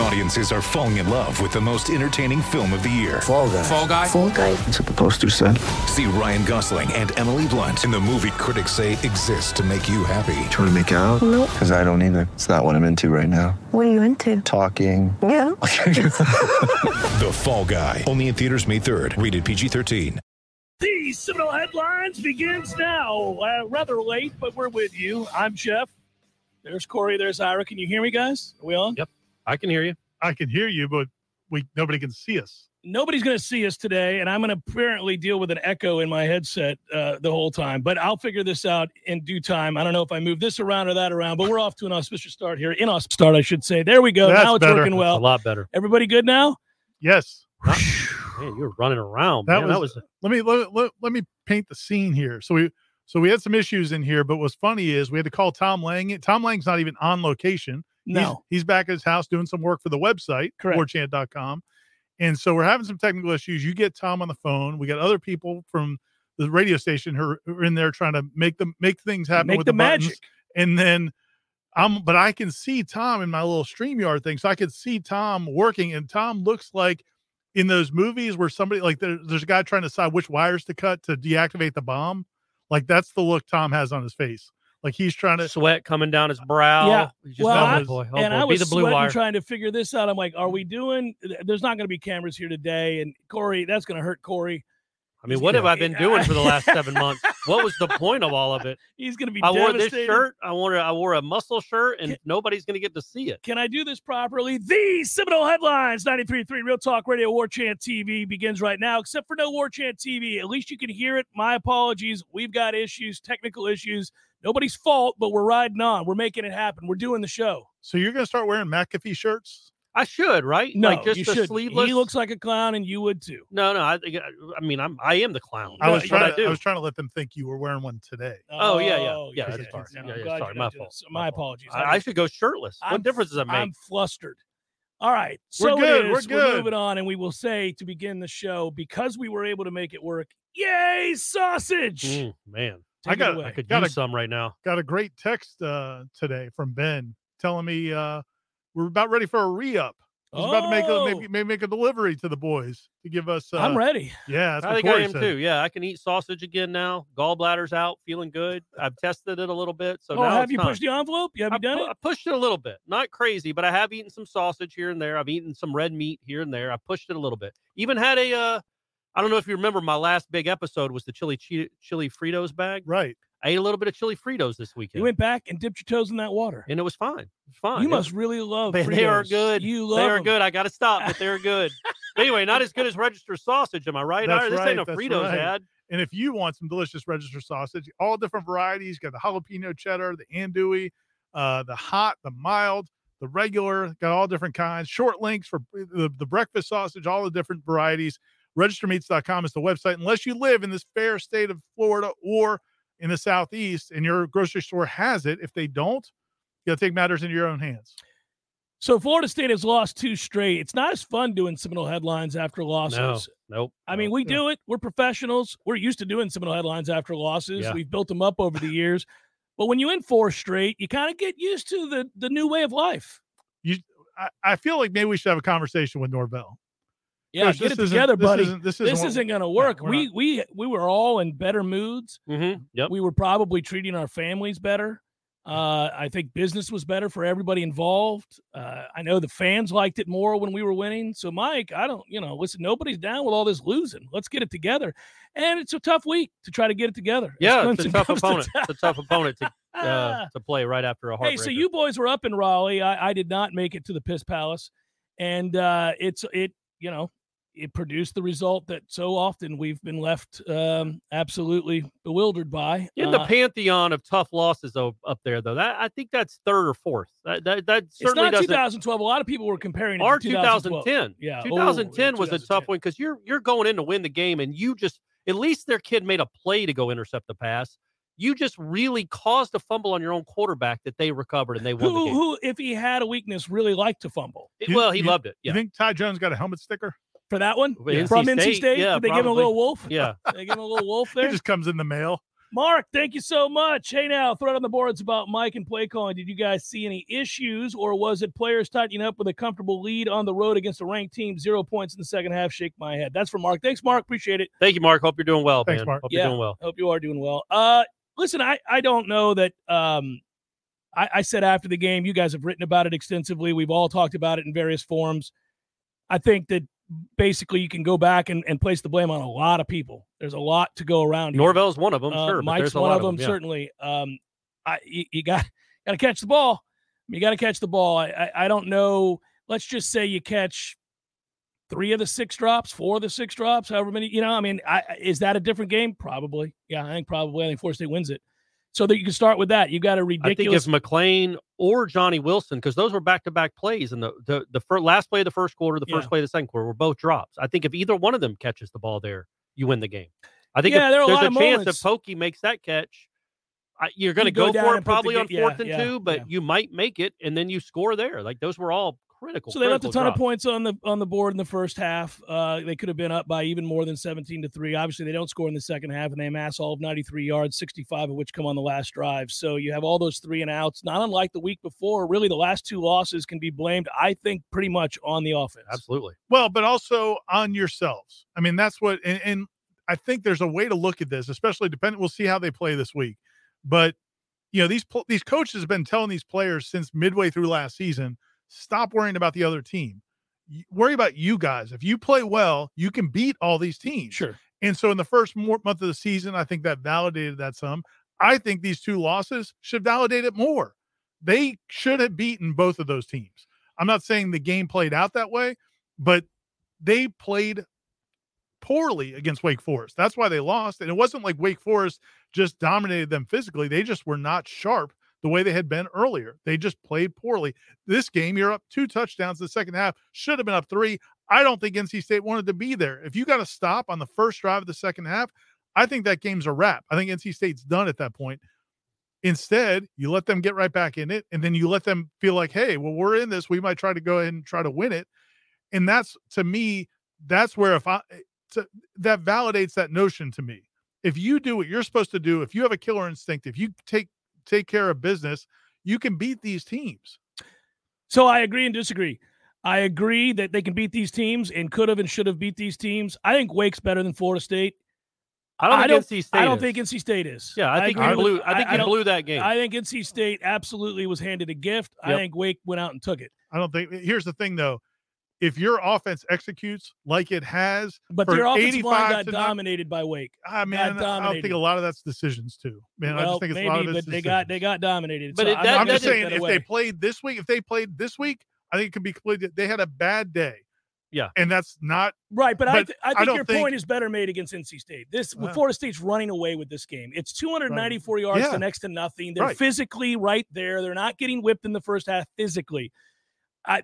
Audiences are falling in love with the most entertaining film of the year. Fall Guy. Fall Guy. Fall Guy. That's what the poster said. See Ryan Gosling and Emily Blunt in the movie critics say exists to make you happy. Trying to make it out? Nope. Because I don't either. It's not what I'm into right now. What are you into? Talking. Yeah. The Fall Guy. Only in theaters May 3rd. Rated PG-13. The Seminole Headlines begins now. Rather late, but we're with you. I'm Jeff. There's Corey. There's Ira. Can you hear me, guys? Are we on? Yep. I can hear you. I can hear you, but nobody can see us. Nobody's going to see us today, and I'm going to apparently deal with an echo in my headset the whole time. But I'll figure this out in due time. I don't know if I move this around or that around, but we're off to an auspicious start here. In auspicious start, I should say. There we go. That's now it's better. Working well. That's a lot better. Everybody good now? Yes. Man, you're running around. Let me paint the scene here. So we had some issues in here, but what's funny is we had to call Tom Lang. Tom Lang's not even on location. No, he's back at his house doing some work for the website, WarChant.com. And so we're having some technical issues. You get Tom on the phone. We got other people from the radio station who are in there trying to make things happen, make with the magic buttons. And then but I can see Tom in my little StreamYard thing. So I could see Tom working, and Tom looks like in those movies where somebody, like there's a guy trying to decide which wires to cut to deactivate the bomb. Like that's the look Tom has on his face. Like he's trying to sweat coming down his brow. Yeah. He's just, oh boy. I was trying to figure this out. I'm like, are we doing? There's not going to be cameras here today. And Corey, that's going to hurt Corey. I mean, what have I been doing for the last 7 months? What was the point of all of it? He's going to be devastated. Wore this shirt. I wore a muscle shirt, and nobody's going to get to see it. Can I do this properly? The Seminole Headlines, 93.3 Real Talk Radio, War Chant TV begins right now, except for no War Chant TV. At least you can hear it. My apologies. We've got issues, technical issues. Nobody's fault, but we're riding on. We're making it happen. We're doing the show. So you're going to start wearing McAfee shirts? I should, right? No, like just you should. Sleeveless. He looks like a clown, and you would too. No, I mean, I am the clown. I was trying to let them think you were wearing one today. Oh yeah. That's fine. Sorry, my fault. My apologies. I should go shirtless. What difference does that make? I'm flustered. All right, so we're good. We're moving on, and we will say to begin the show because we were able to make it work. Yay, sausage! Man, I could use some right now. Got a great text today from Ben telling me. We're about ready for a re-up. He's about to make a delivery to the boys to give us. I'm ready. Yeah, that's what Corey said. I think I am too. Yeah, I can eat sausage again now. Gallbladder's out, feeling good. I've tested it a little bit. So now have you pushed the envelope? Have you done it? I pushed it a little bit. Not crazy, but I have eaten some sausage here and there. I've eaten some red meat here and there. I pushed it a little bit. Even had a. I don't know if you remember, my last big episode was the chili Fritos bag. Right. I ate a little bit of chili Fritos this weekend. You went back and dipped your toes in that water. And it was fine. You must really love Fritos. They are good. They are good. I got to stop, but they're good. Anyway, not as good as Register sausage. Am I right? This ain't a Fritos ad. And if you want some delicious Register sausage, all different varieties. You got the jalapeno cheddar, the andouille, the hot, the mild, the regular. Got all different kinds. Short links for the breakfast sausage, all the different varieties. RegisterMeats.com is the website. Unless you live in this fair state of Florida or in the Southeast, and your grocery store has it. If they don't, you got to take matters into your own hands. So Florida State has lost two straight. It's not as fun doing Seminole Headlines after losses. Nope. I mean, we do it. We're professionals. We're used to doing Seminole Headlines after losses. Yeah. We've built them up over the years. But when you win four straight, you kind of get used to the new way of life. I feel like maybe we should have a conversation with Norvell. Yeah, get it together, buddy. This isn't going to work. Yeah, we were all in better moods. Mm-hmm. Yep. We were probably treating our families better. I think business was better for everybody involved. I know the fans liked it more when we were winning. So, Mike, listen, nobody's down with all this losing. Let's get it together. And it's a tough week to try to get it together. Yeah, it's a tough opponent. To play right after a heartbreaker. Hey, so you boys were up in Raleigh. I did not make it to the Piss Palace. And it produced the result that so often we've been left absolutely bewildered by. In the pantheon of tough losses up there, though, I think that's third or fourth. That certainly it's not 2012. A lot of people were comparing it to 2010. Yeah, 2010 was a tough one because you're going in to win the game, and you just at least their kid made a play to go intercept the pass. You just really caused a fumble on your own quarterback that they recovered and they won the game. Who, if he had a weakness, really liked to fumble. He loved it. Yeah. You think Ty Jones got a helmet sticker for that one? Yeah. From NC State? Yeah, they probably give him a little wolf? Yeah. They give him a little wolf there? It just comes in the mail. Mark, thank you so much. Hey, now, thread on the boards about Mike and play calling. Did you guys see any issues, or was it players tightening up with a comfortable lead on the road against a ranked team, 0 points in the second half? Shake my head. That's from Mark. Thanks, Mark. Appreciate it. Thank you, Mark. Hope you're doing well, man. Hope you're doing well. Hope you are doing well. Listen, I don't know that I said after the game, you guys have written about it extensively. We've all talked about it in various forms. I think that basically you can go back and place the blame on a lot of people. There's a lot to go around. Norvell's one of them. Sure, Mike's one of them. Yeah. Certainly. You got to catch the ball. You got to catch the ball. I don't know. Let's just say you catch 3 of the 6 drops, 4 of the 6 drops, however many, is that a different game? Probably. Yeah. I think Florida State wins it. So that you can start with that. You've got a ridiculous. I think if McLean or Johnny Wilson, because those were back-to-back plays in the last play of the first quarter, the first play of the second quarter were both drops. I think if either one of them catches the ball there, you win the game. I think if there's a chance that Pokey makes that catch, you're going to go for it probably on 4th and 2, but you might make it, and then you score there. Like, those were all critical. So they left a ton of points on the board in the first half. They could have been up by even more than 17-3. Obviously, they don't score in the second half, and they amass all of 93 yards, 65 of which come on the last drive. So you have all those 3 and outs, not unlike the week before. Really, the last 2 losses can be blamed, I think, pretty much on the offense. Absolutely. Well, but also on yourselves. I mean, that's what, and I think there's a way to look at this, especially depending. We'll see how they play this week. But, these coaches have been telling these players since midway through last season, stop worrying about the other team. Worry about you guys. If you play well, you can beat all these teams. Sure. And so in the first month of the season, I think that validated that some. I think these 2 losses should validate it more. They should have beaten both of those teams. I'm not saying the game played out that way, but they played poorly against Wake Forest. That's why they lost. And it wasn't like Wake Forest just dominated them physically. They just were not sharp the way they had been earlier. They just played poorly. This game, you're up 2 touchdowns in the second half, should have been up 3. I don't think NC State wanted to be there. If you got a stop on the first drive of the second half, I think that game's a wrap. I think NC State's done at that point. Instead, you let them get right back in it, and then you let them feel like, hey, well, we're in this. We might try to go ahead and try to win it. And that's, to me, that's where that validates that notion to me. If you do what you're supposed to do, if you have a killer instinct, if you take care of business, you can beat these teams. So I agree and disagree. I agree that they can beat these teams and could have and should have beat these teams. I think Wake's better than Florida State. I don't think NC State is. Yeah, I think you blew that game. I think NC State absolutely was handed a gift. Yep. I think Wake went out and took it. Here's the thing, though. If your offense executes like it has, but their offensive line got dominated by Wake. I mean, I don't think a lot of that's decisions too. Man, well, I just think it's a lot of it's decisions. They got dominated. But so I'm just saying, if they played this week, I think it could be completely. They had a bad day. Yeah, and that's not right. But I think your point is better made against NC State. Florida State's running away with this game. It's 294 yards to next to nothing. They're physically right there. They're not getting whipped in the first half physically.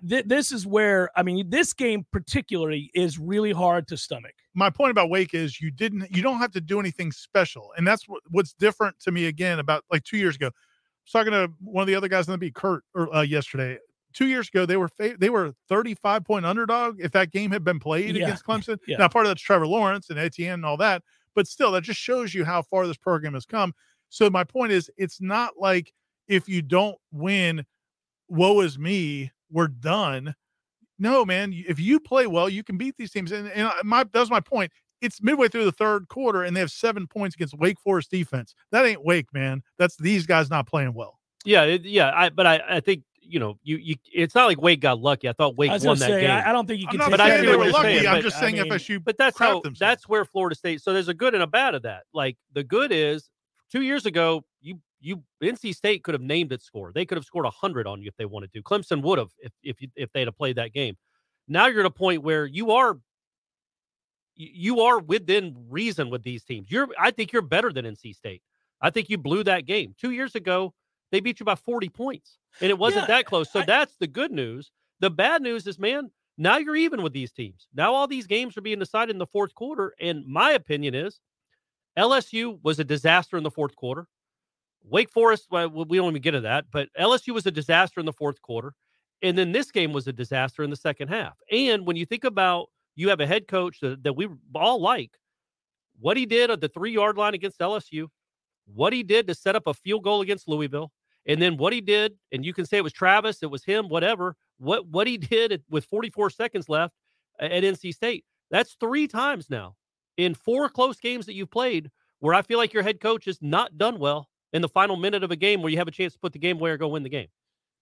This is where, this game particularly is really hard to stomach. My point about Wake is you don't have to do anything special. And that's what's different to me, again, about like 2 years ago. I was talking to one of the other guys on the beat, Kurt, yesterday. 2 years ago, they were 35-point underdog if that game had been played against Clemson. Yeah. Now, part of that's Trevor Lawrence and Etienne and all that. But still, that just shows you how far this program has come. So my point is, it's not like if you don't win, woe is me. We're done. No, man, if you play well, you can beat these teams. And that's my point. It's midway through the third quarter, and they have 7 points against Wake Forest defense. That ain't Wake, man. That's these guys not playing well. Yeah, I think, it's not like Wake got lucky. I thought Wake won that game. I don't think you can say they were lucky. I'm just saying FSU crapped themselves. That's where Florida State – so there's a good and a bad of that. Like, the good is 2 years ago, NC State could have named its score. They could have scored 100 on you if they wanted to. Clemson would have if they'd have played that game. Now you're at a point where you are you are within reason with these teams. I think you're better than NC State. I think you blew that game. 2 years ago, they beat you by 40 points, and it wasn't that close. So that's the good news. The bad news is, man, now you're even with these teams. Now all these games are being decided in the fourth quarter, and my opinion is LSU was a disaster in the fourth quarter. Wake Forest, well, we don't even get to that, but LSU was a disaster in the fourth quarter, and then this game was a disaster in the second half. And when you think about you have a head coach that we all like, what he did at the 3-yard line against LSU, what he did to set up a field goal against Louisville, and then what he did, and you can say it was Travis, it was him, whatever, what he did with 44 seconds left at NC State. That's 3 times now in 4 close games that you've played where I feel like your head coach is not done well in the final minute of a game where you have a chance to put the game away or go win the game.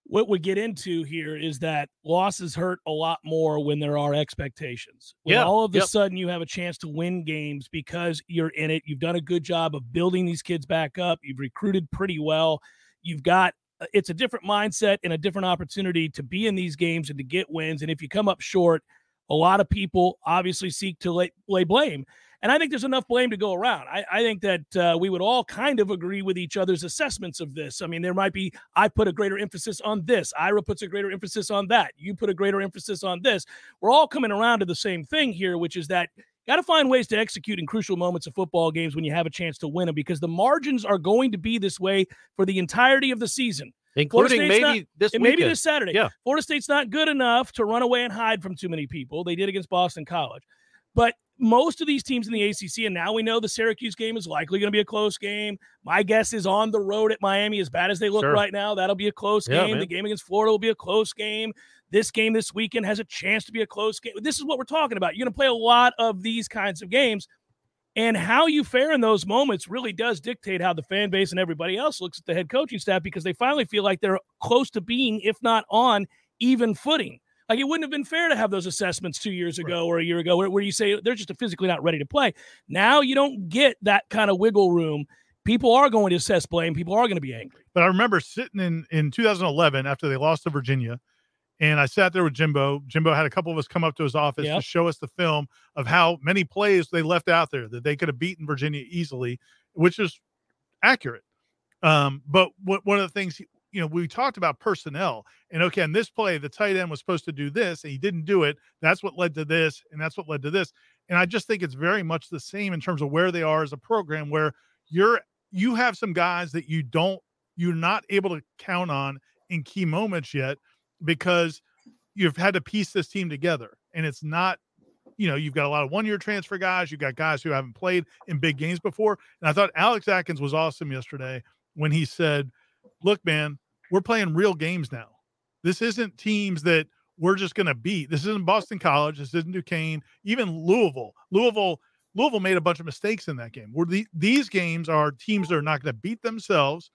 What we get into here is that losses hurt a lot more when there are expectations. All of a sudden you have a chance to win games because you're in it. You've done a good job of building these kids back up. You've recruited pretty well. It's a different mindset and a different opportunity to be in these games and to get wins. And if you come up short, a lot of people obviously seek to lay blame. And I think there's enough blame to go around. I think that we would all kind of agree with each other's assessments of this. I mean, there might be, I put a greater emphasis on this. Ira puts a greater emphasis on that. You put a greater emphasis on this. We're all coming around to the same thing here, which is that you got to find ways to execute in crucial moments of football games when you have a chance to win them, because the margins are going to be this way for the entirety of the season. Including maybe this Saturday. Yeah. Florida State's not good enough to run away and hide from too many people. They did against Boston College. But most of these teams in the ACC, and now we know the Syracuse game is likely going to be a close game. My guess is on the road at Miami, as bad as they look right now, that'll be a close game. Man. The game against Florida will be a close game. This game this weekend has a chance to be a close game. This is what we're talking about. You're going to play a lot of these kinds of games, and how you fare in those moments really does dictate how the fan base and everybody else looks at the head coaching staff, because they finally feel like they're close to being, if not on, even footing. Like, it wouldn't have been fair to have those assessments 2 years ago or a year ago where you say they're just physically not ready to play. Now you don't get that kind of wiggle room. People are going to assess blame. People are going to be angry. But I remember sitting in 2011 after they lost to Virginia, and I sat there with Jimbo. Jimbo had a couple of us come up to his office to show us the film of how many plays they left out there that they could have beaten Virginia easily, which is accurate. But one of the things – we talked about personnel, and in this play, the tight end was supposed to do this and he didn't do it. That's what led to this. And that's what led to this. And I just think it's very much the same in terms of where they are as a program, where you have some guys that you're not able to count on in key moments yet, because you've had to piece this team together, and it's not, you've got a lot of one-year transfer guys. You've got guys who haven't played in big games before. And I thought Alex Atkins was awesome yesterday when he said, look, man, we're playing real games now. This isn't teams that we're just going to beat. This isn't Boston College. This isn't Duquesne. Even Louisville. Louisville made a bunch of mistakes in that game. These games are teams that are not going to beat themselves.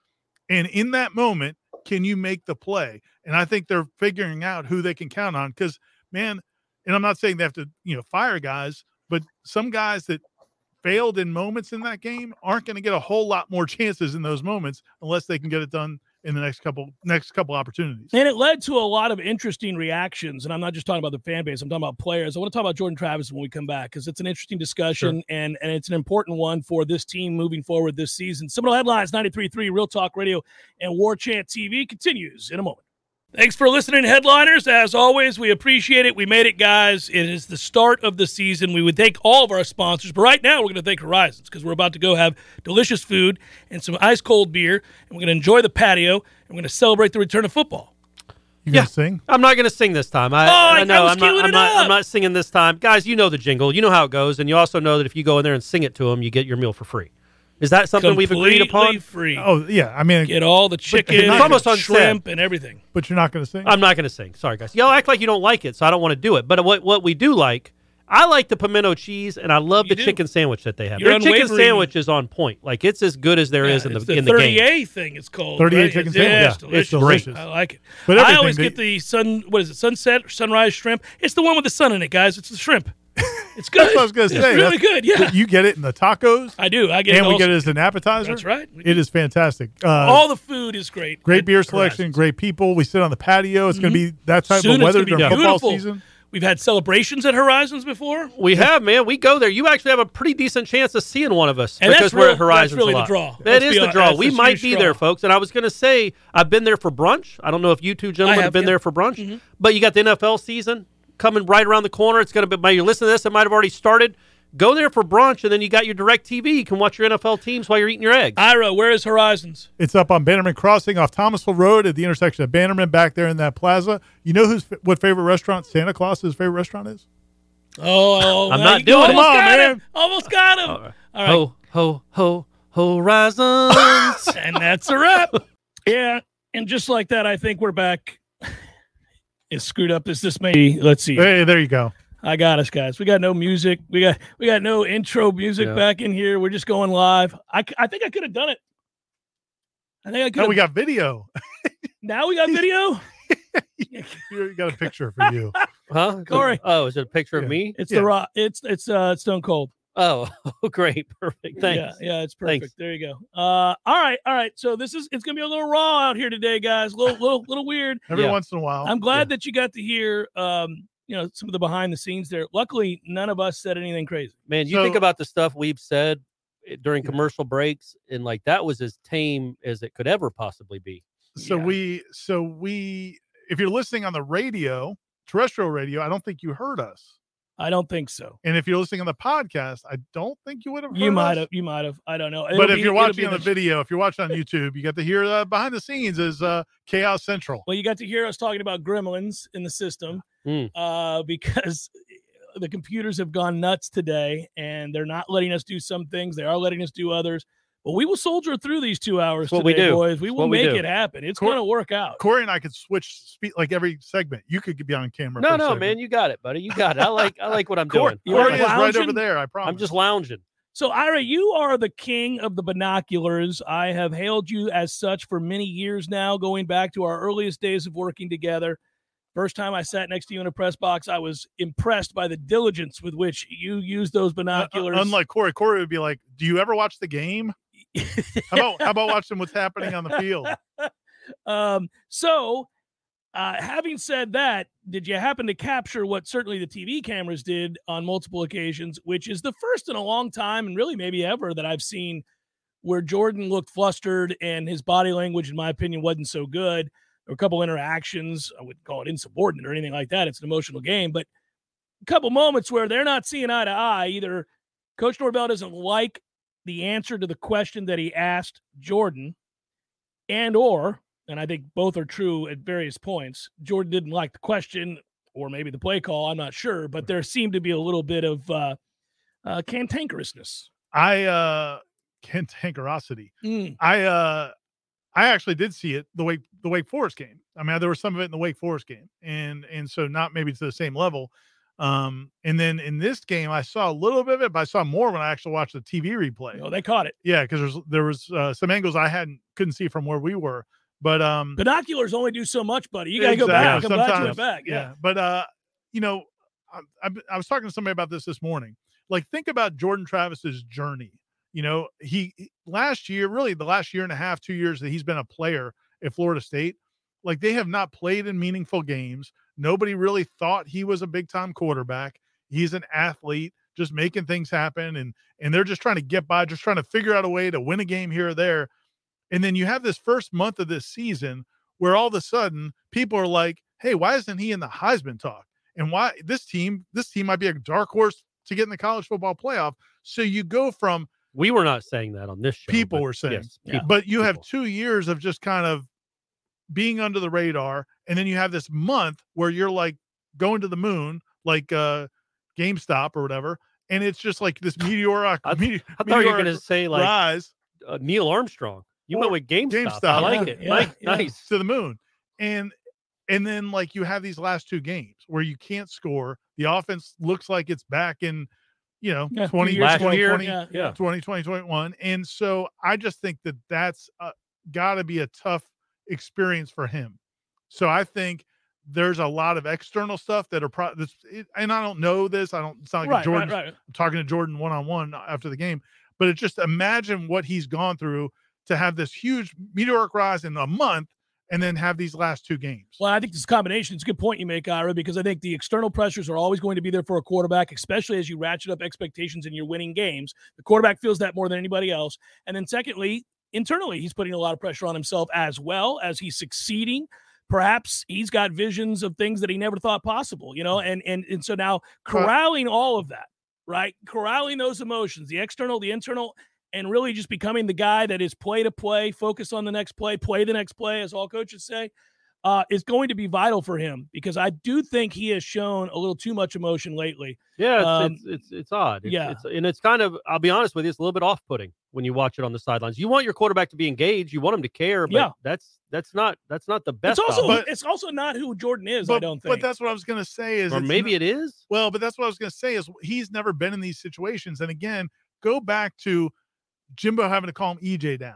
And in that moment, can you make the play? And I think they're figuring out who they can count on, because, man, and I'm not saying they have to, fire guys, but some guys that failed in moments in that game aren't going to get a whole lot more chances in those moments unless they can get it done in the next couple opportunities. And it led to a lot of interesting reactions. And I'm not just talking about the fan base. I'm talking about players. I want to talk about Jordan Travis when we come back, because it's an interesting discussion, and it's an important one for this team moving forward this season. Seminole Headlines, 93.3 Real Talk Radio and War Chant TV continues in a moment. Thanks for listening, Headliners. As always, we appreciate it. We made it, guys. It is the start of the season. We would thank all of our sponsors, but right now we're going to thank Horizons, because we're about to go have delicious food and some ice-cold beer, and we're going to enjoy the patio, and we're going to celebrate the return of football. You going to sing? I'm not going to sing this time. I'm not singing this time. Guys, you know the jingle. You know how it goes, and you also know that if you go in there and sing it to them, you get your meal for free. Is that something we've agreed upon? Free. Oh, yeah. I mean, get all the chicken, it's almost on shrimp, and everything. But you're not going to sing? I'm not going to sing. Sorry, guys. Y'all act like you don't like it, so I don't want to do it. But what we do like, I like the pimento cheese, and I love the chicken sandwich that they have. Their chicken sandwich is on point. Like, it's as good as there is in the game. The 38 thing it's called. 38 chicken sandwich. Yeah, it's delicious. I like it. But I always get the sunset or sunrise shrimp. It's the one with the sun in it, guys. It's the shrimp. It's good. That's what I was going to say. It's really good, yeah. You get it in the tacos. I do. I get it. And we get it as an appetizer. That's right. It is fantastic. All the food is great. Great beer selection, great people. We sit on the patio. It's going to be that type of weather during football season. We've had celebrations at Horizons before. We have, man. We go there. You actually have a pretty decent chance of seeing one of us and because we're at Horizons a lot. That's really the draw. That is the draw. We might be there, folks. And I was going to say, I've been there for brunch. I don't know if you two gentlemen have been there for brunch. Mm-hmm. But you got the NFL season coming right around the corner. It's going to be, by you listening to this, it might have already started. Go there for brunch, and then you got your DirecTV. You can watch your NFL teams while you're eating your eggs. Ira, where is Horizons? It's up on Bannerman Crossing off Thomasville Road at the intersection of Bannerman back there in that plaza. You know what favorite restaurant Santa Claus's favorite restaurant is? Oh, I'm not doing it. Come on, man. Almost got him. All right. Ho, ho, ho, Horizons. And that's a wrap. Yeah, and just like that, I think we're back. As screwed up as this may be, let's see. Hey, there you go. I got us, guys. We got no music. We got no intro music back in here. We're just going live. I think I could have done it. I think I could. Now we got video. Now we got video. You got a picture for you, huh? Corey. Oh, is it a picture of me? It's the Rock. It's Stone Cold. Oh, great, perfect. Thanks. Yeah, it's perfect. Thanks. There you go. All right. So it's gonna be a little raw out here today, guys. A little weird. Every once in a while. I'm glad that you got to hear. You know, some of the behind the scenes there. Luckily, none of us said anything crazy. Man, you think about the stuff we've said during commercial breaks, and like that was as tame as it could ever possibly be. So if you're listening on the radio, terrestrial radio, I don't think you heard us. I don't think so. And if you're listening on the podcast, I don't think you would have heard us. You might have. I don't know. But if you're watching on the video, if you're watching on YouTube, you got to hear behind the scenes is Chaos Central. Well, you got to hear us talking about gremlins in the system because the computers have gone nuts today, and they're not letting us do some things. They are letting us do others. Well, we will soldier through these 2 hours today, boys. We will make it happen. It's going to work out. Corey and I could switch speed like every segment. You could be on camera. No, man, you got it, buddy. You got it. I like what I'm doing. Corey is right over there. I promise. I'm just lounging. So, Ira, you are the king of the binoculars. I have hailed you as such for many years now, going back to our earliest days of working together. First time I sat next to you in a press box, I was impressed by the diligence with which you used those binoculars. Unlike Corey would be like, "Do you ever watch the game? How about watching what's happening on the field?" Having said that, did you happen to capture what certainly the TV cameras did on multiple occasions, which is the first in a long time and really maybe ever that I've seen where Jordan looked flustered and his body language, in my opinion, wasn't so good. A couple interactions, I wouldn't call it insubordinate or anything like that. It's an emotional game, but a couple moments where they're not seeing eye to eye. Either Coach Norvell doesn't like the answer to the question that he asked Jordan, and I think both are true at various points. Jordan didn't like the question or maybe the play call. I'm not sure, but there seemed to be a little bit of cantankerousness. Cantankerosity. I actually did see it the Wake Forest game. I mean, there was some of it in the Wake Forest game, and so not maybe to the same level. And then in this game, I saw a little bit of it, but I saw more when I actually watched the TV replay. Oh, they caught it. Yeah, because there was some angles I couldn't see from where we were. But binoculars only do so much, buddy. You got to go back. Yeah, I'm glad you went back. Yeah. But you know, I was talking to somebody about this morning. Like, think about Jordan Travis's journey. You know, he last year, really the last year and a half, 2 years that he's been a player at Florida State, like they have not played in meaningful games. Nobody really thought he was a big time quarterback. He's an athlete, just making things happen. And they're just trying to get by, just trying to figure out a way to win a game here or there. And then you have this first month of this season where all of a sudden people are like, hey, why isn't he in the Heisman talk? And why this team might be a dark horse to get in the college football playoff. So you go from, we were not saying that on this show. People were saying, yes, but you have 2 years of just kind of being under the radar. And then you have this month where you're like going to the moon, like GameStop or whatever. And it's just like this meteoric. I thought you were going to say like rise. Neil Armstrong. You went with GameStop. I like it. Yeah. Nice. To the moon. And then like you have these last two games where you can't score. The offense looks like it's back in, you know, 2020, 2021. And so I just think that that's got to be a tough experience for him. So I think there's a lot of external stuff that are and I don't know this. It's not like Jordan. Right. I'm talking to Jordan one-on-one after the game, but it's just imagine what he's gone through to have this huge meteoric rise in a month. and then have these last two games. Well, I think this combination, it's a good point you make, Ira, because I think the external pressures are always going to be there for a quarterback, especially as you ratchet up expectations in your winning games. The quarterback feels that more than anybody else. And then secondly, internally, he's putting a lot of pressure on himself as well as he's succeeding. Perhaps he's got visions of things that he never thought possible, you know, and so now corralling all of that, right? Corralling those emotions, the external, the internal, and really just becoming the guy that is play to play, focus on the next play, play the next play, as all coaches say, is going to be vital for him, because I do think he has shown a little too much emotion lately. Yeah, it's odd. It's kind of, I'll be honest with you, it's a little bit off-putting when you watch it on the sidelines. You want your quarterback to be engaged, you want him to care, but that's not the best. It's also not who Jordan is, I don't think. But that's what I was going to say is, or maybe not, it is. Well, but that's what I was going to say is he's never been in these situations. And again, go back to Jimbo having to calm EJ down,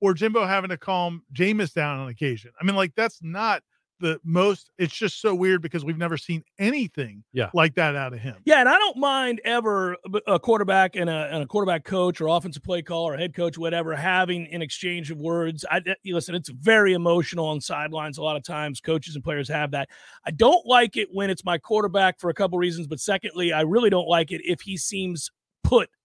or Jimbo having to calm Jameis down on occasion. I mean, like, that's not the most, it's just so weird because we've never seen anything like that out of him. Yeah, and I don't mind ever a quarterback and a quarterback coach or offensive play caller or head coach, whatever, having an exchange of words. Listen, it's very emotional on sidelines a lot of times. Coaches and players have that. I don't like it when it's my quarterback for a couple reasons, but secondly, I really don't like it if he seems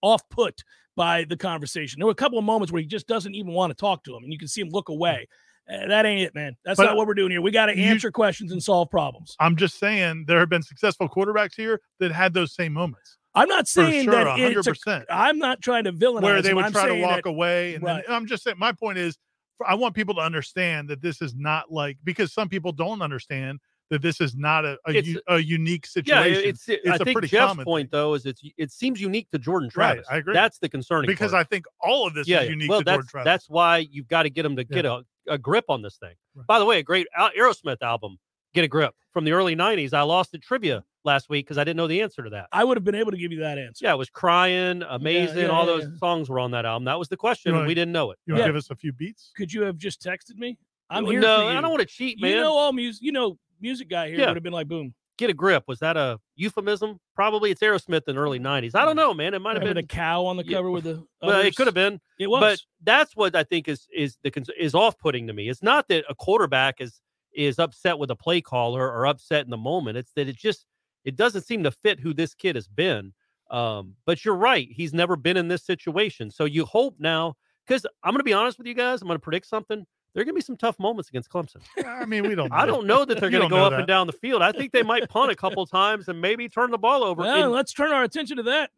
off-put by the conversation. There were a couple of moments where he just doesn't even want to talk to him, and you can see him look away. That ain't it, man. That's not what we're doing here. We got to answer questions and solve problems. I'm just saying there have been successful quarterbacks here that had those same moments. I'm not saying that 100%. I'm not trying to villainize where they would try to walk away. And then, I'm just saying my point is I want people to understand that this is not like, because some people don't understand that this is not a unique situation. Yeah, I think pretty Jeff's common point, though, is it seems unique to Jordan Travis. Right, I agree. That's the concerning part. Because I think all of this is unique to Jordan Travis. That's why you've got to get him to get a grip on this thing. Right. By the way, a great Aerosmith album, Get a Grip, from the early 90s. I lost at trivia last week because I didn't know the answer to that. I would have been able to give you that answer. Yeah, it was Crying, Amazing. All those songs were on that album. That was the question, and we didn't know it. You want to give us a few beats? Could you have just texted me? I'm here. No, I don't want to cheat, man. You know all music. You know, music guy here would have been like, boom. Get a grip. Was that a euphemism? Probably. It's Aerosmith in the early 90s. I don't know, man. It might have been a cow on the cover with the well, it could have been. It was. But that's what I think is off-putting to me. It's not that a quarterback is upset with a play caller or upset in the moment. It's that it doesn't seem to fit who this kid has been. But you're right. He's never been in this situation. So you hope now, because I'm going to be honest with you guys. I'm going to predict something. There are going to be some tough moments against Clemson. I mean, we don't know. I don't know that they're going to go up and down the field. I think they might punt a couple times and maybe turn the ball over. Well, let's turn our attention to that.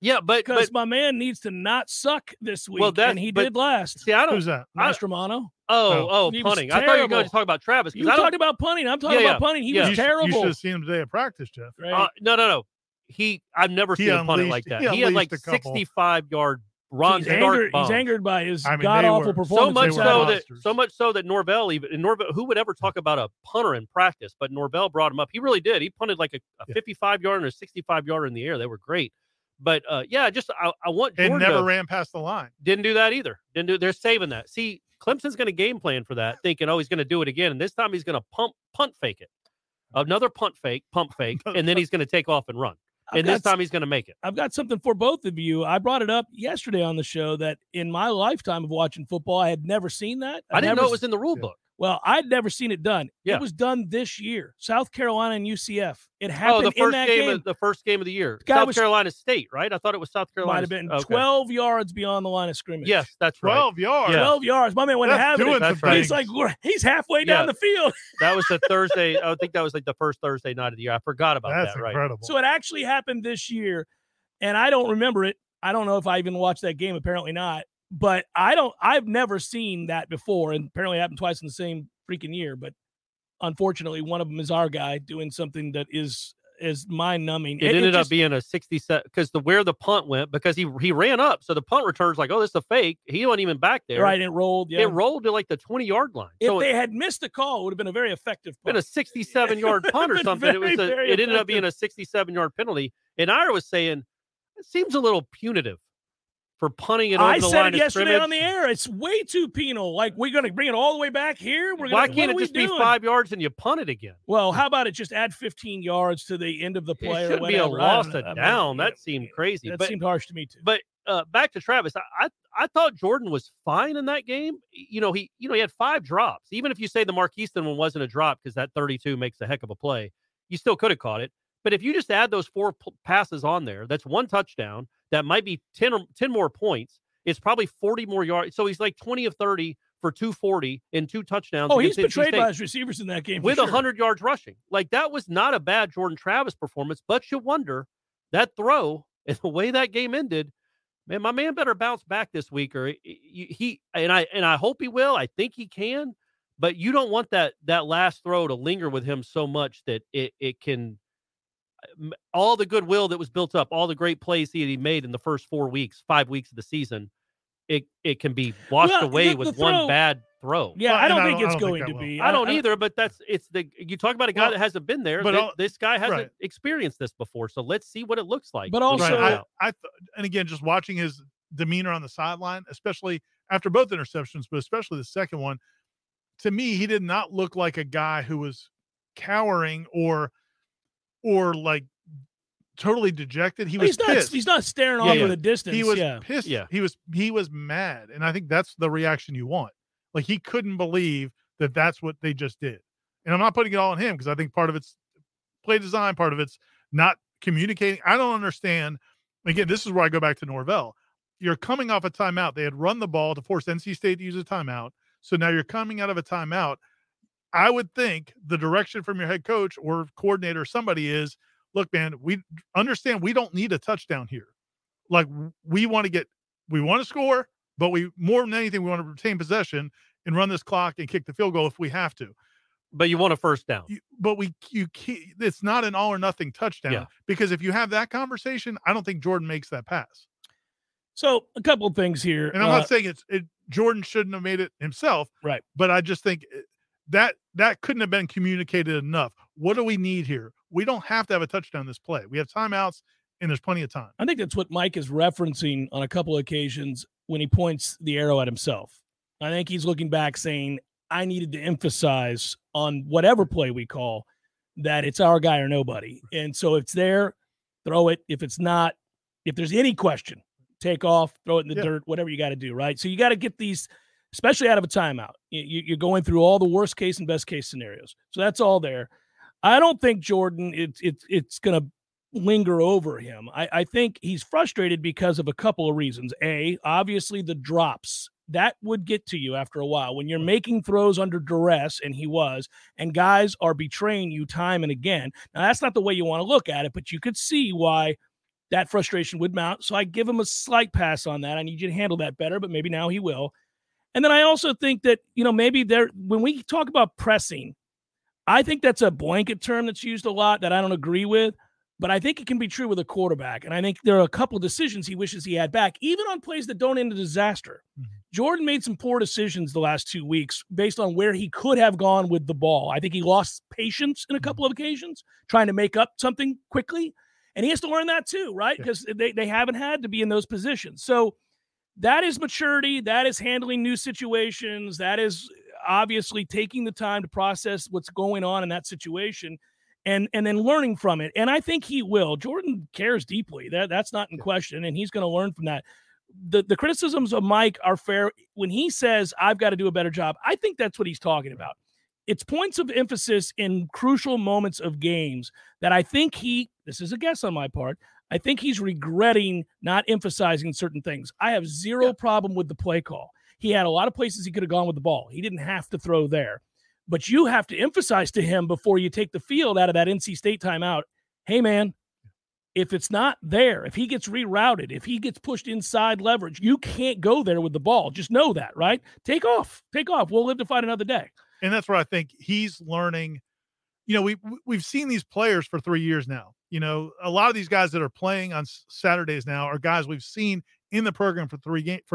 Yeah, but... Because my man needs to not suck this week, and he did last. See, who's that? Master Romano. Punting. I thought you were going to talk about Travis. You talked about punting. I'm talking about punting. He was terrible. You should have seen him today at practice, Jeff. Right. No. I've never seen him punt like that. He had like 65-yard he's angered by his god-awful performance. So much so that Norvell, who would ever talk about a punter in practice, but Norvell brought him up. He really did. He punted like a 55-yarder and a 65-yarder in the air. They were great. But, I want Jordan and never ran past the line. Didn't do that either. They're saving that. See, Clemson's going to game plan for that, thinking, he's going to do it again. And this time he's going to punt fake it. Another pump fake, and then he's going to take off and run. And this time he's going to make it. I've got something for both of you. I brought it up yesterday on the show that in my lifetime of watching football, I had never seen that. I didn't know it was in the rule book. Well, I'd never seen it done. Yeah. It was done this year. South Carolina and UCF. It happened in that game. The first game of the year. South Carolina State, right? I thought it was South Carolina. Might have been 12 yards beyond the line of scrimmage. Yes, that's 12 right. 12 yards. Yeah. 12 yards. My man went to have it. That's right. He's like, he's halfway down the field. That was the Thursday. I think that was like the first Thursday night of the year. I forgot about that. Right. Incredible. So it actually happened this year, and I don't remember it. I don't know if I even watched that game. Apparently not. But I've never seen that before, and apparently happened twice in the same freaking year. But unfortunately, one of them is our guy doing something that is mind numbing. It ended up being a 67 because where the punt went, because he ran up. So the punt return's like, this is a fake. He wasn't even back there. Right. It rolled. Yeah. It rolled to like the 20-yard line. If they had missed the call, it would have been a very effective punt. Been a 67-yard punt or something. It ended up being a 67-yard penalty. And Ira was saying, it seems a little punitive for punting it over the line of scrimmage. I said it yesterday on the air. It's way too penal. Like, we're going to bring it all the way back here? Why can't it just be 5 yards and you punt it again? Well, how about it just add 15 yards to the end of the play? It should be a loss of down. That seemed crazy. That seemed harsh to me, too. But back to Travis. I thought Jordan was fine in that game. he had 5 drops. Even if you say the Marquiston one wasn't a drop because that 32 makes a heck of a play, you still could have caught it. But if you just add those 4 passes on there, that's 1 touchdown. That might be 10 more points. It's probably 40 more yards. So he's like 20 of 30 for 240 and 2 touchdowns. Oh, he's betrayed by his receivers in that game with 100 yards rushing. Like, that was not a bad Jordan Travis performance, but you wonder that throw and the way that game ended, man, my man better bounce back this week, or I hope he will. I think he can, but you don't want that last throw to linger with him so much that it can, all the goodwill that was built up, all the great plays he made in the first 5 weeks of the season, it can be washed away with one bad throw. Yeah, I don't think it's going to be. I don't either, but you talk about a guy that hasn't been there, but this guy hasn't experienced this before, so let's see what it looks like. But also, and again, just watching his demeanor on the sideline, especially after both interceptions, but especially the second one, to me, he did not look like a guy who was cowering or like totally dejected. He's not staring off with a distance. He was pissed. Yeah. He was mad. And I think that's the reaction you want. Like, he couldn't believe that that's what they just did. And I'm not putting it all on him, because I think part of it's play design, part of it's not communicating. I don't understand. Again, this is where I go back to Norvell. You're coming off a timeout. They had run the ball to force NC State to use a timeout. So now you're coming out of a timeout. I would think the direction from your head coach or coordinator or somebody is, look, man, we understand we don't need a touchdown here. Like, we want to score, but we, more than anything, we want to retain possession and run this clock and kick the field goal if we have to. But you want a first down. It's not an all or nothing touchdown, because if you have that conversation, I don't think Jordan makes that pass. So a couple of things here. And I'm not saying Jordan shouldn't have made it himself. Right. But I just think that couldn't have been communicated enough. What do we need here? We don't have to have a touchdown this play. We have timeouts, and there's plenty of time. I think that's what Mike is referencing on a couple of occasions when he points the arrow at himself. I think he's looking back saying, I needed to emphasize on whatever play we call that it's our guy or nobody. And so if it's there, throw it. If it's not, if there's any question, take off, throw it in the dirt, whatever you got to do, right? So you got to get these, especially out of a timeout. You're going through all the worst case and best case scenarios. So that's all there. I don't think Jordan, it's going to linger over him. I think he's frustrated because of a couple of reasons. A, obviously the drops. That would get to you after a while. When you're making throws under duress, and he was, and guys are betraying you time and again. Now, that's not the way you want to look at it, but you could see why that frustration would mount. So I give him a slight pass on that. I need you to handle that better, but maybe now he will. And then I also think that, maybe when we talk about pressing, I think that's a blanket term that's used a lot that I don't agree with, but I think it can be true with a quarterback. And I think there are a couple of decisions he wishes he had back, even on plays that don't end in disaster. Mm-hmm. Jordan made some poor decisions the last 2 weeks based on where he could have gone with the ball. I think he lost patience in a couple of occasions, trying to make up something quickly. And he has to learn that too, right? Because they haven't had to be in those positions. So that is maturity. That is handling new situations. That is obviously taking the time to process what's going on in that situation and then learning from it. And I think he will. Jordan cares deeply. That's not in question, and he's going to learn from that. The criticisms of Mike are fair. When he says, I've got to do a better job, I think that's what he's talking about. It's points of emphasis in crucial moments of games that I think this is a guess on my part, I think he's regretting not emphasizing certain things. I have zero problem with the play call. He had a lot of places he could have gone with the ball. He didn't have to throw there. But you have to emphasize to him before you take the field out of that NC State timeout, hey, man, if it's not there, if he gets rerouted, if he gets pushed inside leverage, you can't go there with the ball. Just know that, right? Take off. We'll live to fight another day. And that's where I think he's learning. We've seen these players for 3 years now. A lot of these guys that are playing on Saturdays now are guys we've seen in the program for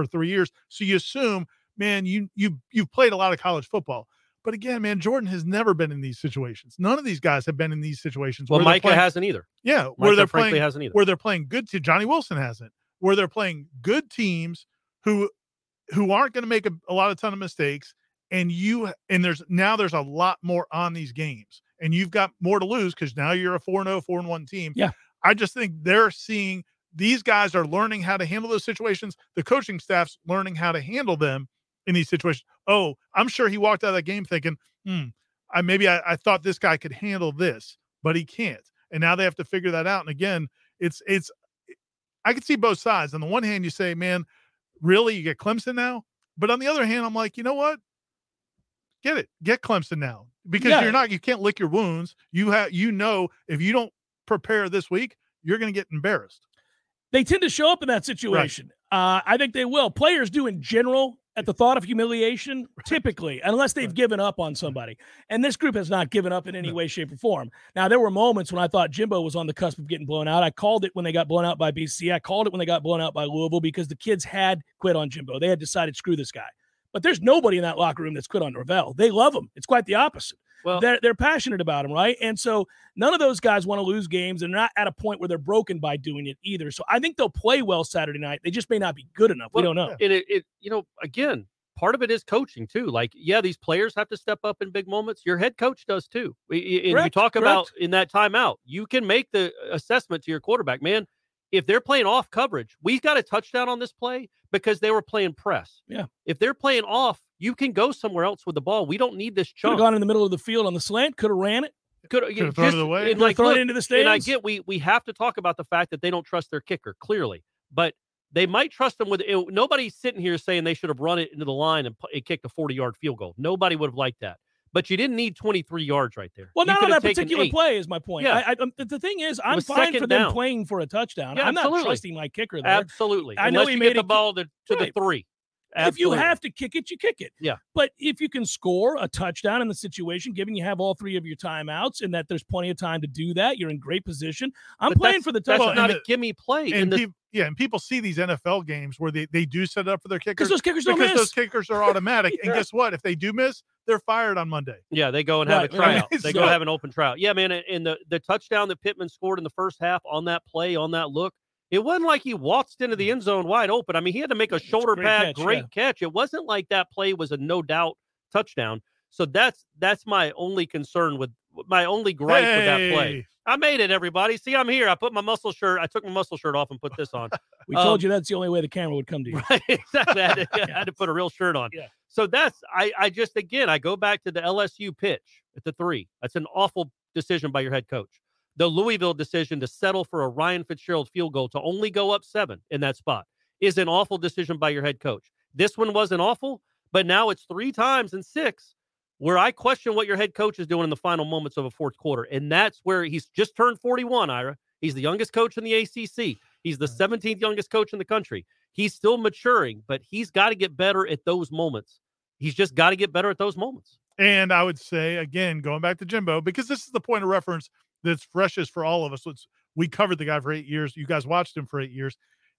three years. So you assume, man, you've played a lot of college football. But again, man, Jordan has never been in these situations. None of these guys have been in these situations. Well, Micah hasn't either. Yeah, where they're playing good teams. Johnny Wilson hasn't. Where they're playing good teams who aren't going to make a lot of ton of mistakes. And there's a lot more on these games, and you've got more to lose because now you're a 4-1 team. Yeah, I just think they're seeing these guys are learning how to handle those situations. The coaching staff's learning how to handle them, in these situations. Oh, I'm sure he walked out of that game thinking, I thought this guy could handle this, but he can't. And now they have to figure that out. And again, it's I can see both sides. On the one hand, you say, man, really, you get Clemson now? But on the other hand, I'm like, you know what? Get Clemson now, because you can't lick your wounds. If you don't prepare this week, you're going to get embarrassed. They tend to show up in that situation. Right. I think they will. Players do in general at the thought of humiliation, typically, unless they've given up on somebody. And this group has not given up in any way, shape, or form. Now, there were moments when I thought Jimbo was on the cusp of getting blown out. I called it when they got blown out by BC. I called it when they got blown out by Louisville, because the kids had quit on Jimbo. They had decided, screw this guy. But there's nobody in that locker room that's quit on Norvell. They love him. It's quite the opposite. Well, they're passionate about him, right? And so none of those guys want to lose games, and they're not at a point where they're broken by doing it either. So I think they'll play well Saturday night. They just may not be good enough. We don't know. And again, part of it is coaching too. Like, these players have to step up in big moments. Your head coach does too. About in that timeout, you can make the assessment to your quarterback, man. If they're playing off coverage, we got a touchdown on this play because they were playing press. Yeah. If they're playing off, you can go somewhere else with the ball. We don't need this chunk. Could have gone in the middle of the field on the slant. Could have ran it. Could have thrown it away. Thrown it into the stands. And I get we have to talk about the fact that they don't trust their kicker, clearly. But they might trust them with it. Nobody's sitting here saying they should have run it into the line and kicked a 40-yard field goal. Nobody would have liked that. But you didn't need 23 yards right there. Well, not on that particular play is my point. Yeah. The thing is, I'm fine for them playing for a touchdown. Yeah, I'm not trusting my kicker there. Absolutely. I know he made the ball to the three. Absolutely. If you have to kick it, you kick it. Yeah. But if you can score a touchdown in the situation, given you have all three of your timeouts and that there's plenty of time to do that, you're in great position. But playing for the touchdown. That's not a gimme play. And people see these NFL games where they do set it up for their kickers. Because those kickers don't miss. Because those kickers are automatic. Yeah. And guess what? If they do miss, they're fired on Monday. Yeah, they go and have a tryout. They go have an open tryout. Yeah, man, and the touchdown that Pittman scored in the first half on that play, on that look, it wasn't like he waltzed into the end zone wide open. I mean, he had to make a shoulder pad, great catch. It wasn't like that play was a no-doubt touchdown. So that's my only concern with that play. I made it, everybody. See, I'm here. I put my muscle shirt. I took my muscle shirt off and put this on. We told you that's the only way the camera would come to you. Right, exactly. I had to put a real shirt on. Yeah. So I go back to the LSU pitch at the three. That's an awful decision by your head coach. The Louisville decision to settle for a Ryan Fitzgerald field goal to only go up 7 in that spot is an awful decision by your head coach. This one wasn't awful, but now it's 3 times in 6 where I question what your head coach is doing in the final moments of a fourth quarter. And that's where he's just turned 41, Ira. He's the youngest coach in the ACC. He's the 17th youngest coach in the country. He's still maturing, but he's got to get better at those moments. He's just got to get better at those moments. And I would say, again, going back to Jimbo, because this is the point of reference that's freshest for all of us. We covered the guy for 8 years. You guys watched him for 8 years.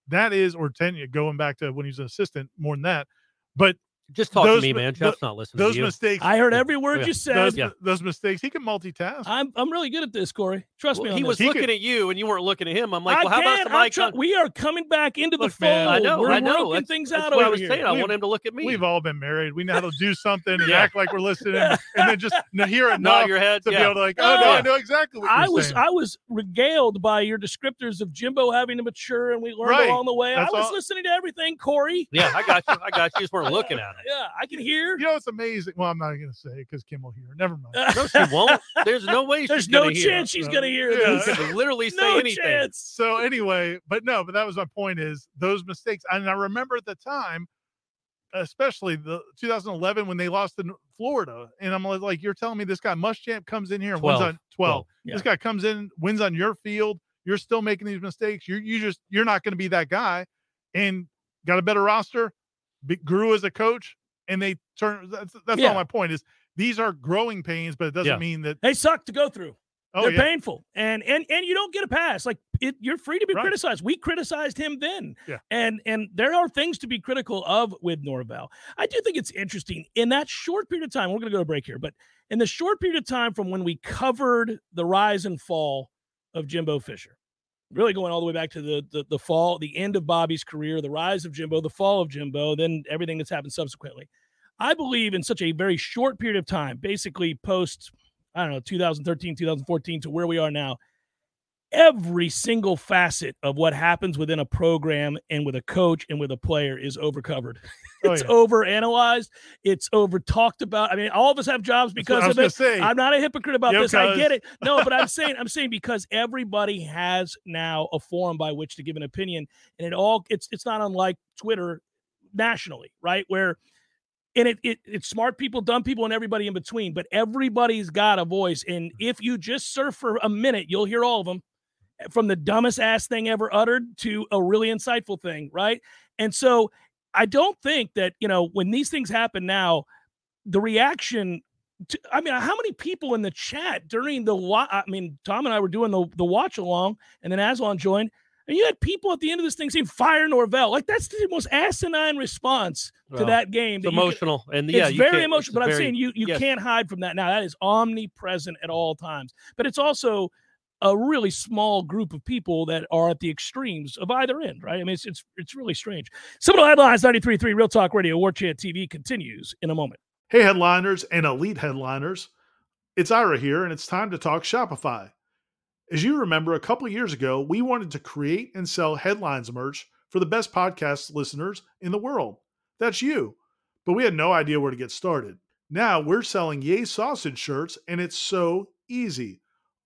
That is, or 10, going back to when he was an assistant, more than that. But just talk to me, man. Jeff's not listening to you. Those mistakes. I heard every word you said. Those mistakes. He can multitask. I'm really good at this, Corey. Trust me. He was looking at you, and you weren't looking at him. I'm like, how about somebody? We are coming back into the fold. I know. We're working things out over here. That's what I was saying. I want him to look at me. We've all been married. We know how to do something and act like we're listening, and then just hear it nod your head to be able to like, oh no, I know exactly what you're saying. I was regaled by your descriptors of Jimbo having to mature, and we learned along the way. I was listening to everything, Corey. Yeah, I got you. Just weren't looking at it. Yeah, I can hear. You know, it's amazing. Well, I'm not going to say it because Kim will hear. Never mind. No, she won't. There's no way she's going to hear. There's no chance she's going to hear this. You could literally say anything. Chance. So anyway, but that was my point is those mistakes. And I remember at the time, especially the 2011 when they lost in Florida. And I'm like, you're telling me this guy Muschamp comes in here and wins on 12. Yeah. This guy comes in, wins on your field. You're still making these mistakes. You're not going to be that guy. And got a better roster. Grew as a coach, and they turn. That's all my point is. These are growing pains, but it doesn't mean that they suck to go through. They're painful, and you don't get a pass. Like you're free to be criticized. We criticized him then, and there are things to be critical of with Norvell. I do think it's interesting in that short period of time. We're going to go to break here, but in the short period of time from when we covered the rise and fall of Jimbo Fisher. Really going all the way back to the fall, the end of Bobby's career, the rise of Jimbo, the fall of Jimbo, then everything that's happened subsequently. I believe in such a very short period of time, basically post, 2013, 2014 to where we are now, every single facet of what happens within a program and with a coach and with a player is overcovered. It's overanalyzed. It's over talked about. I mean, all of us have jobs because of it. I'm not a hypocrite about this. I get it. No, but I'm saying because everybody has now a forum by which to give an opinion, and it's not unlike Twitter nationally, right? Where it's smart people, dumb people, and everybody in between. But everybody's got a voice, and if you just surf for a minute, you'll hear all of them, from the dumbest ass thing ever uttered to a really insightful thing, right? And so I don't think that, you know, when these things happen now, the reaction to, I mean, how many people in the chat during Tom and I were doing the watch along, and then Aslan joined, and you had people at the end of this thing saying "fire Norvell." Like, that's the most asinine response to that game. It's emotional. It's very emotional, but I'm saying you can't hide from that now. That is omnipresent at all times. But it's also a really small group of people that are at the extremes of either end, right? I mean, it's really strange. Seminole Headlines, 93.3 Real Talk Radio, War Chant TV continues in a moment. Hey, headliners and elite headliners. It's Ira here, and it's time to talk Shopify. As you remember, a couple years ago, we wanted to create and sell headlines merch for the best podcast listeners in the world. That's you. But we had no idea where to get started. Now we're selling Yay Sausage shirts, and it's so easy.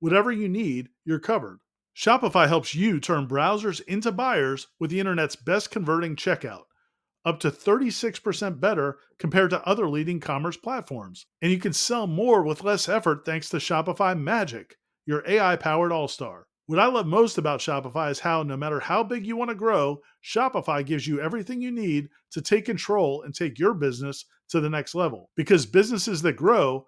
Whatever you need, you're covered. Shopify helps you turn browsers into buyers with the internet's best converting checkout, up to 36% better compared to other leading commerce platforms. And you can sell more with less effort thanks to Shopify Magic, your AI-powered all-star. What I love most about Shopify is how, no matter how big you want to grow, Shopify gives you everything you need to take control and take your business to the next level. Because businesses that grow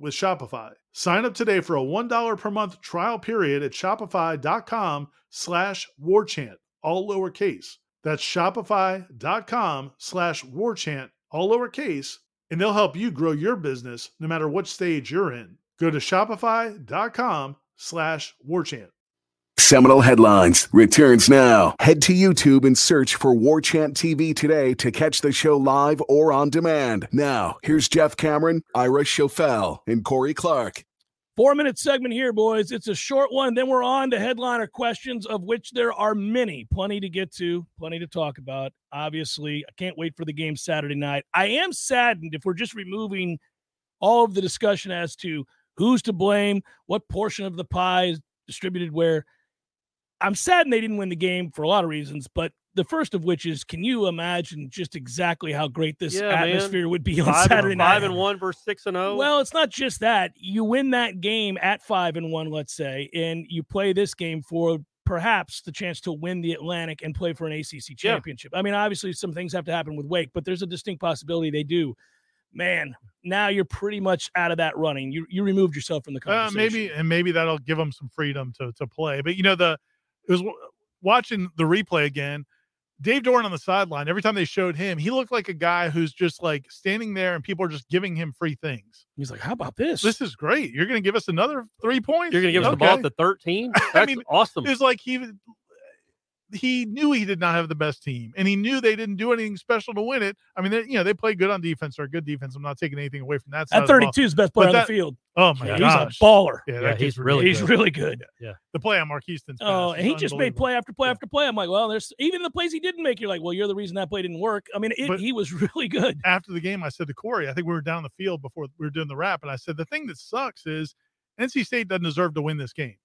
with Shopify. Sign up today for a $1 per month trial period at shopify.com/warchant, all lowercase. That's shopify.com/warchant, all lowercase, and they'll help you grow your business no matter what stage you're in. Go to shopify.com/warchant. Seminole Headlines returns now. Head to YouTube and search for War Chant TV today to catch the show live or on demand. Now, here's Jeff Cameron, Ira Schofel, and Corey Clark. 4-minute segment here, boys. It's a short one. Then we're on to headliner questions, of which there are many. Plenty to get to, plenty to talk about. Obviously, I can't wait for the game Saturday night. I am saddened if we're just removing all of the discussion as to who's to blame, what portion of the pie is distributed where. I'm saddened they didn't win the game for a lot of reasons, but the first of which is, can you imagine just exactly how great this atmosphere would be on Saturday night? 5-1 versus 6-0. Well, it's not just that. You win that game at 5-1, let's say, and you play this game for perhaps the chance to win the Atlantic and play for an ACC championship. Yeah. I mean, obviously some things have to happen with Wake, but there's a distinct possibility they do. Man, now you're pretty much out of that running. You removed yourself from the conversation. Maybe that'll give them some freedom to play. But, you know, it was watching the replay again. Dave Doran on the sideline, every time they showed him, he looked like a guy who's just like standing there and people are just giving him free things. He's like, how about this? This is great. You're going to give us another 3 points? You're going to give us the ball at the 13? That's awesome. It's like he knew he did not have the best team, and he knew they didn't do anything special to win it. I mean, they play good on defense, or good defense. I'm not taking anything away from that side. At 32 is best player on the field. Oh my gosh. He's a baller. Yeah, he's really good. He's really good. Yeah. The play on Marquise Stinson. Oh, and he just made play after play after play. I'm like, well, there's even the plays he didn't make. You're like, well, you're the reason that play didn't work. I mean, he was really good. After the game, I said to Corey, I think we were down the field before we were doing the wrap, and I said, the thing that sucks is NC State doesn't deserve to win this game.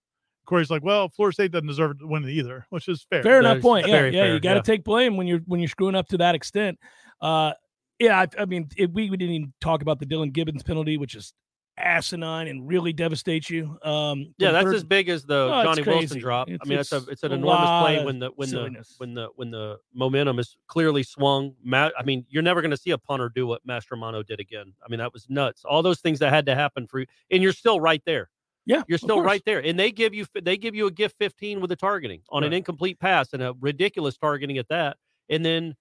Corey's like, well, Florida State doesn't deserve to win it either, which is fair. Fair enough point. Yeah, you got to take blame when you're screwing up to that extent. We didn't even talk about the Dylan Gibbons penalty, which is asinine and really devastates you. That's as big as the Johnny Wilson drop. I mean, it's an enormous play when the momentum is clearly swung. I mean, you're never going to see a punter do what Master Romano did again. I mean, that was nuts. All those things that had to happen for you, and you're still right there. Yeah, you're still right there. And they give you a gift 15 with the targeting on an incomplete pass and a ridiculous targeting at that. And then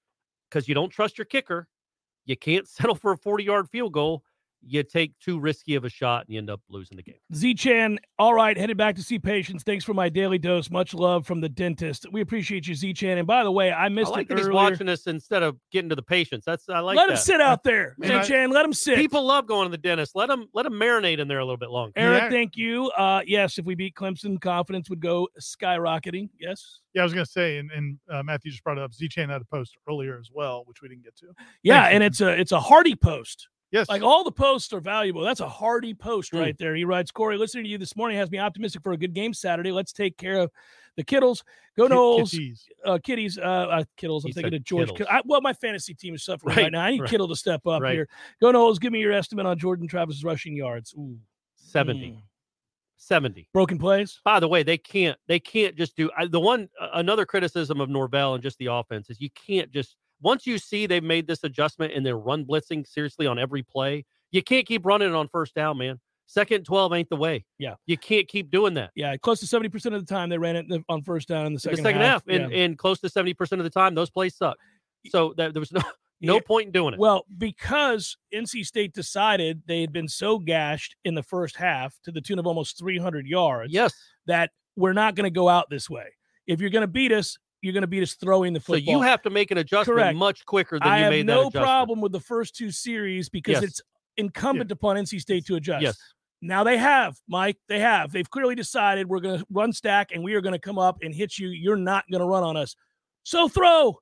because you don't trust your kicker, you can't settle for a 40-yard field goal. You take too risky of a shot and you end up losing the game. Z-Chan, all right, headed back to see patients. Thanks for my daily dose. Much love from the dentist. We appreciate you, Z-Chan. And by the way, I missed it earlier. He's watching us instead of getting to the patients. Let him sit out there, Z-Chan. Let him sit. People love going to the dentist. Let him marinate in there a little bit longer. Eric, thank you. Yes, if we beat Clemson, confidence would go skyrocketing. Yes. Yeah, I was going to say, and Matthew just brought it up. Z-Chan had a post earlier as well, which we didn't get to. Yeah, thanks, and man. It's a hearty post. Yes. Like all the posts are valuable. That's a hearty post right there. He writes, Corey, listening to you this morning has me optimistic for a good game Saturday. Let's take care of the Kittles. Go Knowles. Kittles. I'm thinking of George. Well, my fantasy team is suffering right now. I need Kittle to step up here. Go Knowles. Give me your estimate on Jordan Travis' rushing yards. Ooh. 70. Broken plays. By the way, they can't just do the one. Another criticism of Norvell and just the offense is you can't just. Once you see they've made this adjustment and they're run blitzing seriously on every play, you can't keep running it on first down, man. Second and 12 ain't the way. Yeah. You can't keep doing that. Yeah, close to 70% of the time they ran it on first down in the second half. And close to 70% of the time, those plays suck. So there was no point in doing it. Well, because NC State decided they had been so gashed in the first half to the tune of almost 300 yards that we're not going to go out this way. If you're going to beat us, you're going to be just throwing the football. So you have to make an adjustment much quicker than you made that adjustment. I have no problem with the first two series because it's incumbent upon NC State to adjust. Yes. Now they have, Mike. They have. They've clearly decided we're going to run stack and we are going to come up and hit you. You're not going to run on us. So throw.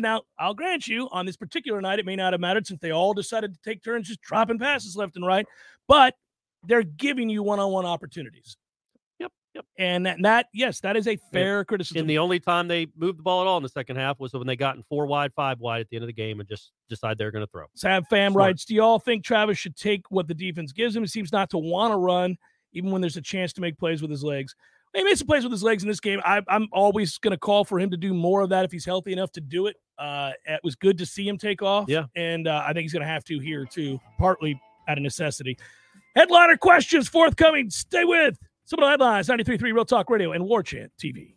Now, I'll grant you, on this particular night, it may not have mattered since they all decided to take turns just dropping passes left and right. But they're giving you one-on-one opportunities. Yep. And that is a fair criticism. And the only time they moved the ball at all in the second half was when they got in 4 wide, 5 wide at the end of the game and just decide they're going to throw. Sav Fam writes, do you all think Travis should take what the defense gives him? He seems not to want to run, even when there's a chance to make plays with his legs. He made some plays with his legs in this game. I'm always going to call for him to do more of that if he's healthy enough to do it. It was good to see him take off. Yeah. And I think he's going to have to here, too, partly out of necessity. Headliner questions forthcoming. Stay with Seminole Headlines, 93.3 Real Talk Radio, and War Chant TV.